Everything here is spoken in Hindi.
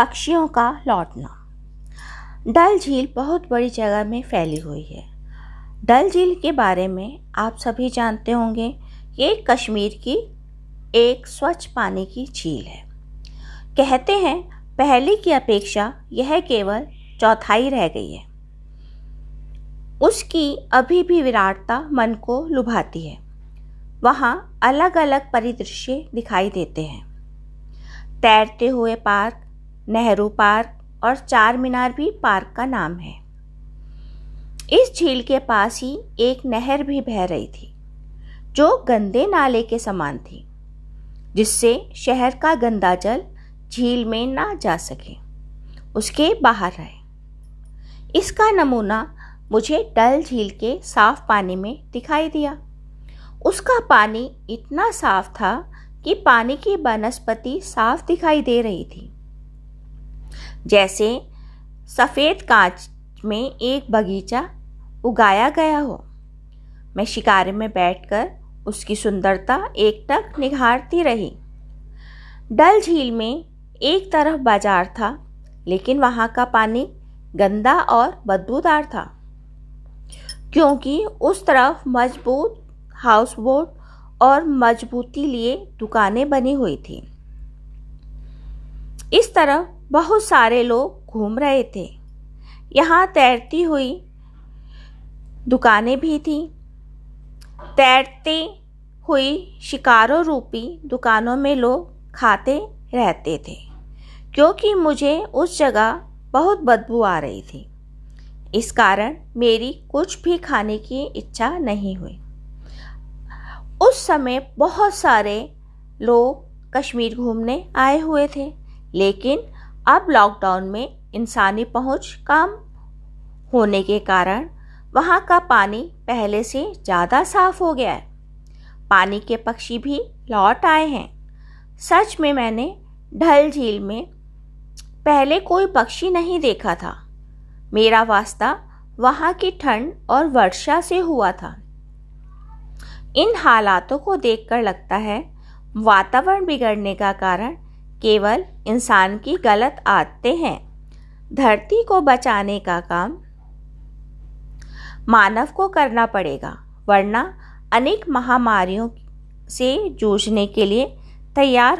पक्षियों का लौटना। डल झील बहुत बड़ी जगह में फैली हुई है। डल झील के बारे में आप सभी जानते होंगे। ये कश्मीर की एक स्वच्छ पानी की झील है। कहते हैं पहले की अपेक्षा यह केवल चौथाई रह गई है। उसकी अभी भी विराटता मन को लुभाती है। वहाँ अलग अलग परिदृश्य दिखाई देते हैं। तैरते हुए पार्क, नेहरू पार्क और चार मीनार भी पार्क का नाम है। इस झील के पास ही एक नहर भी बह रही थी जो गंदे नाले के समान थी, जिससे शहर का गंदा जल झील में ना जा सके, उसके बाहर रहे। इसका नमूना मुझे डल झील के साफ पानी में दिखाई दिया। उसका पानी इतना साफ था कि पानी की वनस्पति साफ दिखाई दे रही थी, जैसे सफ़ेद कांच में एक बगीचा उगाया गया हो। मैं शिकारे में बैठकर उसकी सुंदरता एकटक निहारती रही। डल झील में एक तरफ बाजार था, लेकिन वहाँ का पानी गंदा और बदबूदार था, क्योंकि उस तरफ मजबूत हाउसबोट और मजबूती लिए दुकानें बनी हुई थी। इस तरफ बहुत सारे लोग घूम रहे थे। यहाँ तैरती हुई दुकानें भी थीं। तैरते हुई शिकारों रूपी दुकानों में लोग खाते रहते थे, क्योंकि मुझे उस जगह बहुत बदबू आ रही थी। इस कारण मेरी कुछ भी खाने की इच्छा नहीं हुई। उस समय बहुत सारे लोग कश्मीर घूमने आए हुए थे, लेकिन अब लॉकडाउन में इंसानी पहुंच कम होने के कारण वहां का पानी पहले से ज़्यादा साफ हो गया है। पानी के पक्षी भी लौट आए हैं। सच में मैंने डल झील में पहले कोई पक्षी नहीं देखा था। मेरा वास्ता वहां की ठंड और वर्षा से हुआ था। इन हालातों को देखकर लगता है वातावरण बिगड़ने का कारण केवल इंसान की गलत आदतें हैं। धरती को बचाने का काम मानव को करना पड़ेगा, वरना अनेक महामारियों से जूझने के लिए तैयार